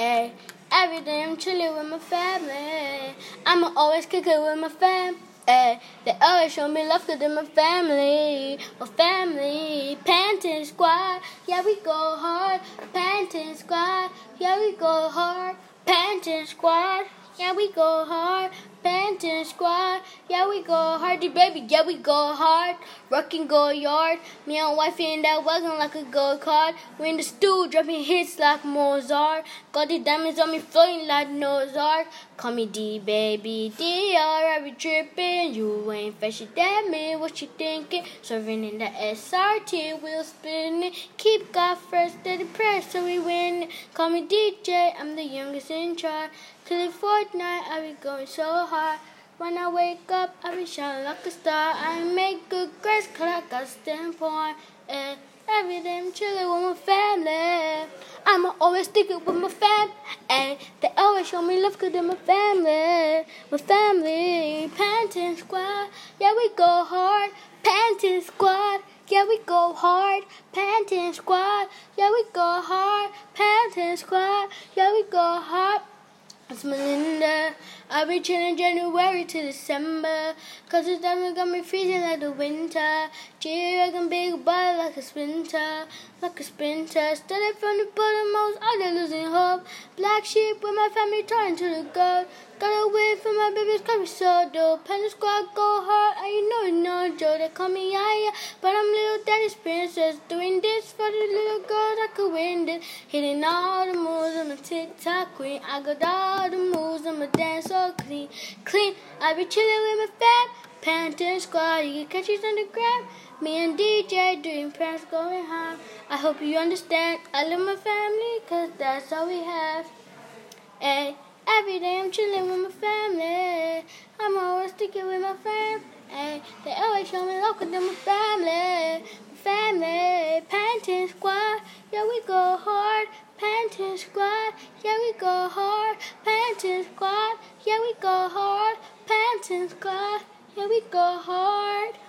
Ay. Every day I'm chilling with my family. I'ma always kick it with my fam. Ay. They always show me love cause they're my family. My family. Pantin' Squad. Yeah, we go hard. Pantin' Squad. Yeah, we go hard. Pantin' Squad. Yeah, we go hard. Pantin' Squad. Yeah, we go hard. D-Baby. Yeah, we go hard. Rockin' go yard. Me and wifey in that wagon like a go-kart. We in the stool dropping hits like Mozart. Got the diamonds on me flowing like Nozart. Call me D-Baby. D-R, I be trippin'. You ain't fashion, damn it. What you thinkin'? Serving in the SRT. We'll spin it. Keep God first, steady prayer so we win. Call me DJ. I'm the youngest in charge. Till Fortnite, I be going so hard. When I wake up, I be shining like a star. I make good grades cause I got stand point. And every day I'm chilling with my family. I'ma always stick it with my fam. And they always show me love cause they're my family. My family. Pantin' Squad. Yeah, we go hard. Pantin' Squad. Yeah, we go hard. Pantin' Squad. Yeah, we go hard. Pantin' Squad. Yeah, we go hard. It's Melinda. I'll be chillin' January to December. Cause the diamond got me freezing like the winter. G-Wagon big body like a sprinter. Like a sprinter. Started from the bottom, I was out there losing hope. Black sheep with my family turning to the gold. Got away from my babies cause we so dope. Pantin' Squad go hard, and you know it's no joke. They call me Yaya, but I'm little daddy's princess. Doing this for the little girls, I could win this. Hitting all the moves, I'm a TikTok queen. I got all the moves, I'm a dance so clean. Clean, I be chilling with my fam. Pantin' Squad, you can catch us on the gram. Me and DJ doing pranks going hard. I hope you understand, I love my family cause that's all we have. Ay. Every day I'm chilling with my family. I'm always sticking with my friends. Ay. They always show me love cause they're my family. My family. Pantin' Squad, yeah we go hard. Pantin' Squad, yeah we go hard. Pantin' Squad, yeah we go hard. Pantin' Squad, yeah we go hard.